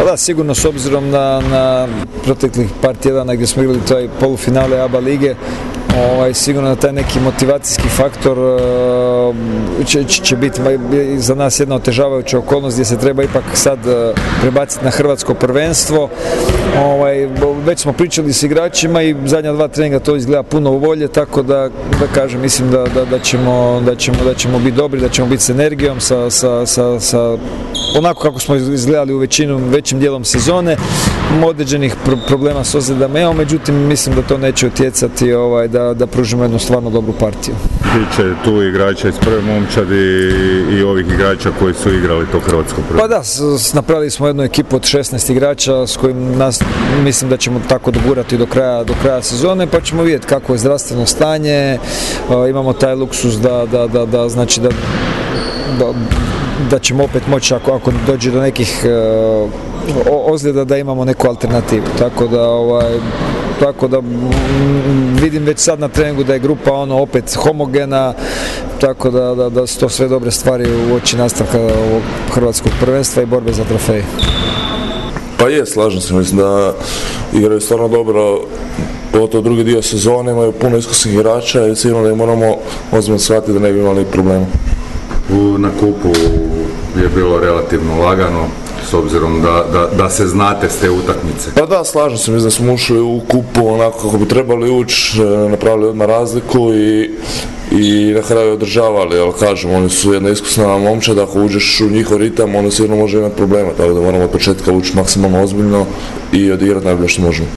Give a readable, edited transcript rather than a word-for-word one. Pa da, sigurno s obzirom na proteklih par tjedana gdje smo igrali taj polufinale ABA lige, sigurno da taj neki motivacijski faktor će biti za nas jedna otežavajuća okolnost gdje se treba ipak sad prebaciti na hrvatsko prvenstvo. Već smo pričali s igračima i zadnja dva treninga to izgleda puno bolje, tako da kažem, mislim da ćemo biti dobri, da ćemo biti s energijom, sa onako kako smo izgledali u većim dijelom sezone. Određenih problema s ozljedama imamo, međutim mislim da to neće utjecati da pružimo jednu stvarno dobru partiju. Biće tu igrača iz prve momčadi i ovih igrača koji su igrali to hrvatsko prvenstvo. Pa da, napravili smo jednu ekipu od 16 igrača s kojim nas mislim da ćemo tako dogurati do kraja sezone, pa ćemo vidjeti kako je zdravstveno stanje. Imamo taj luksus da ćemo opet moći, ako dođe do nekih ozljeda, da imamo neku alternativu. Tako da vidim već sad na treningu da je grupa opet homogena, tako da su to sve dobre stvari u oči nastavka ovog hrvatskog prvenstva i borbe za trofej. Pa je, slažem se, mislim da igraju stvarno dobro, pogotovo drugi dio sezone, imaju puno iskusnih igrača i sigurno da moramo ozbiljno shvatiti da ne bi imali problema. Na kupu je bilo relativno lagano, s obzirom da se znate s te utakmice. Pa da, slažem se, mislim da smo ušli u kupu onako kako bi trebali ući, napravili odmah razliku i na kraju održavali, ali kažem, oni su jedna iskusna momčad, ako uđeš u njihov ritam, onda sigurno može imati problema, tako da moramo od početka ući maksimalno ozbiljno i odigrati najbolje što možemo.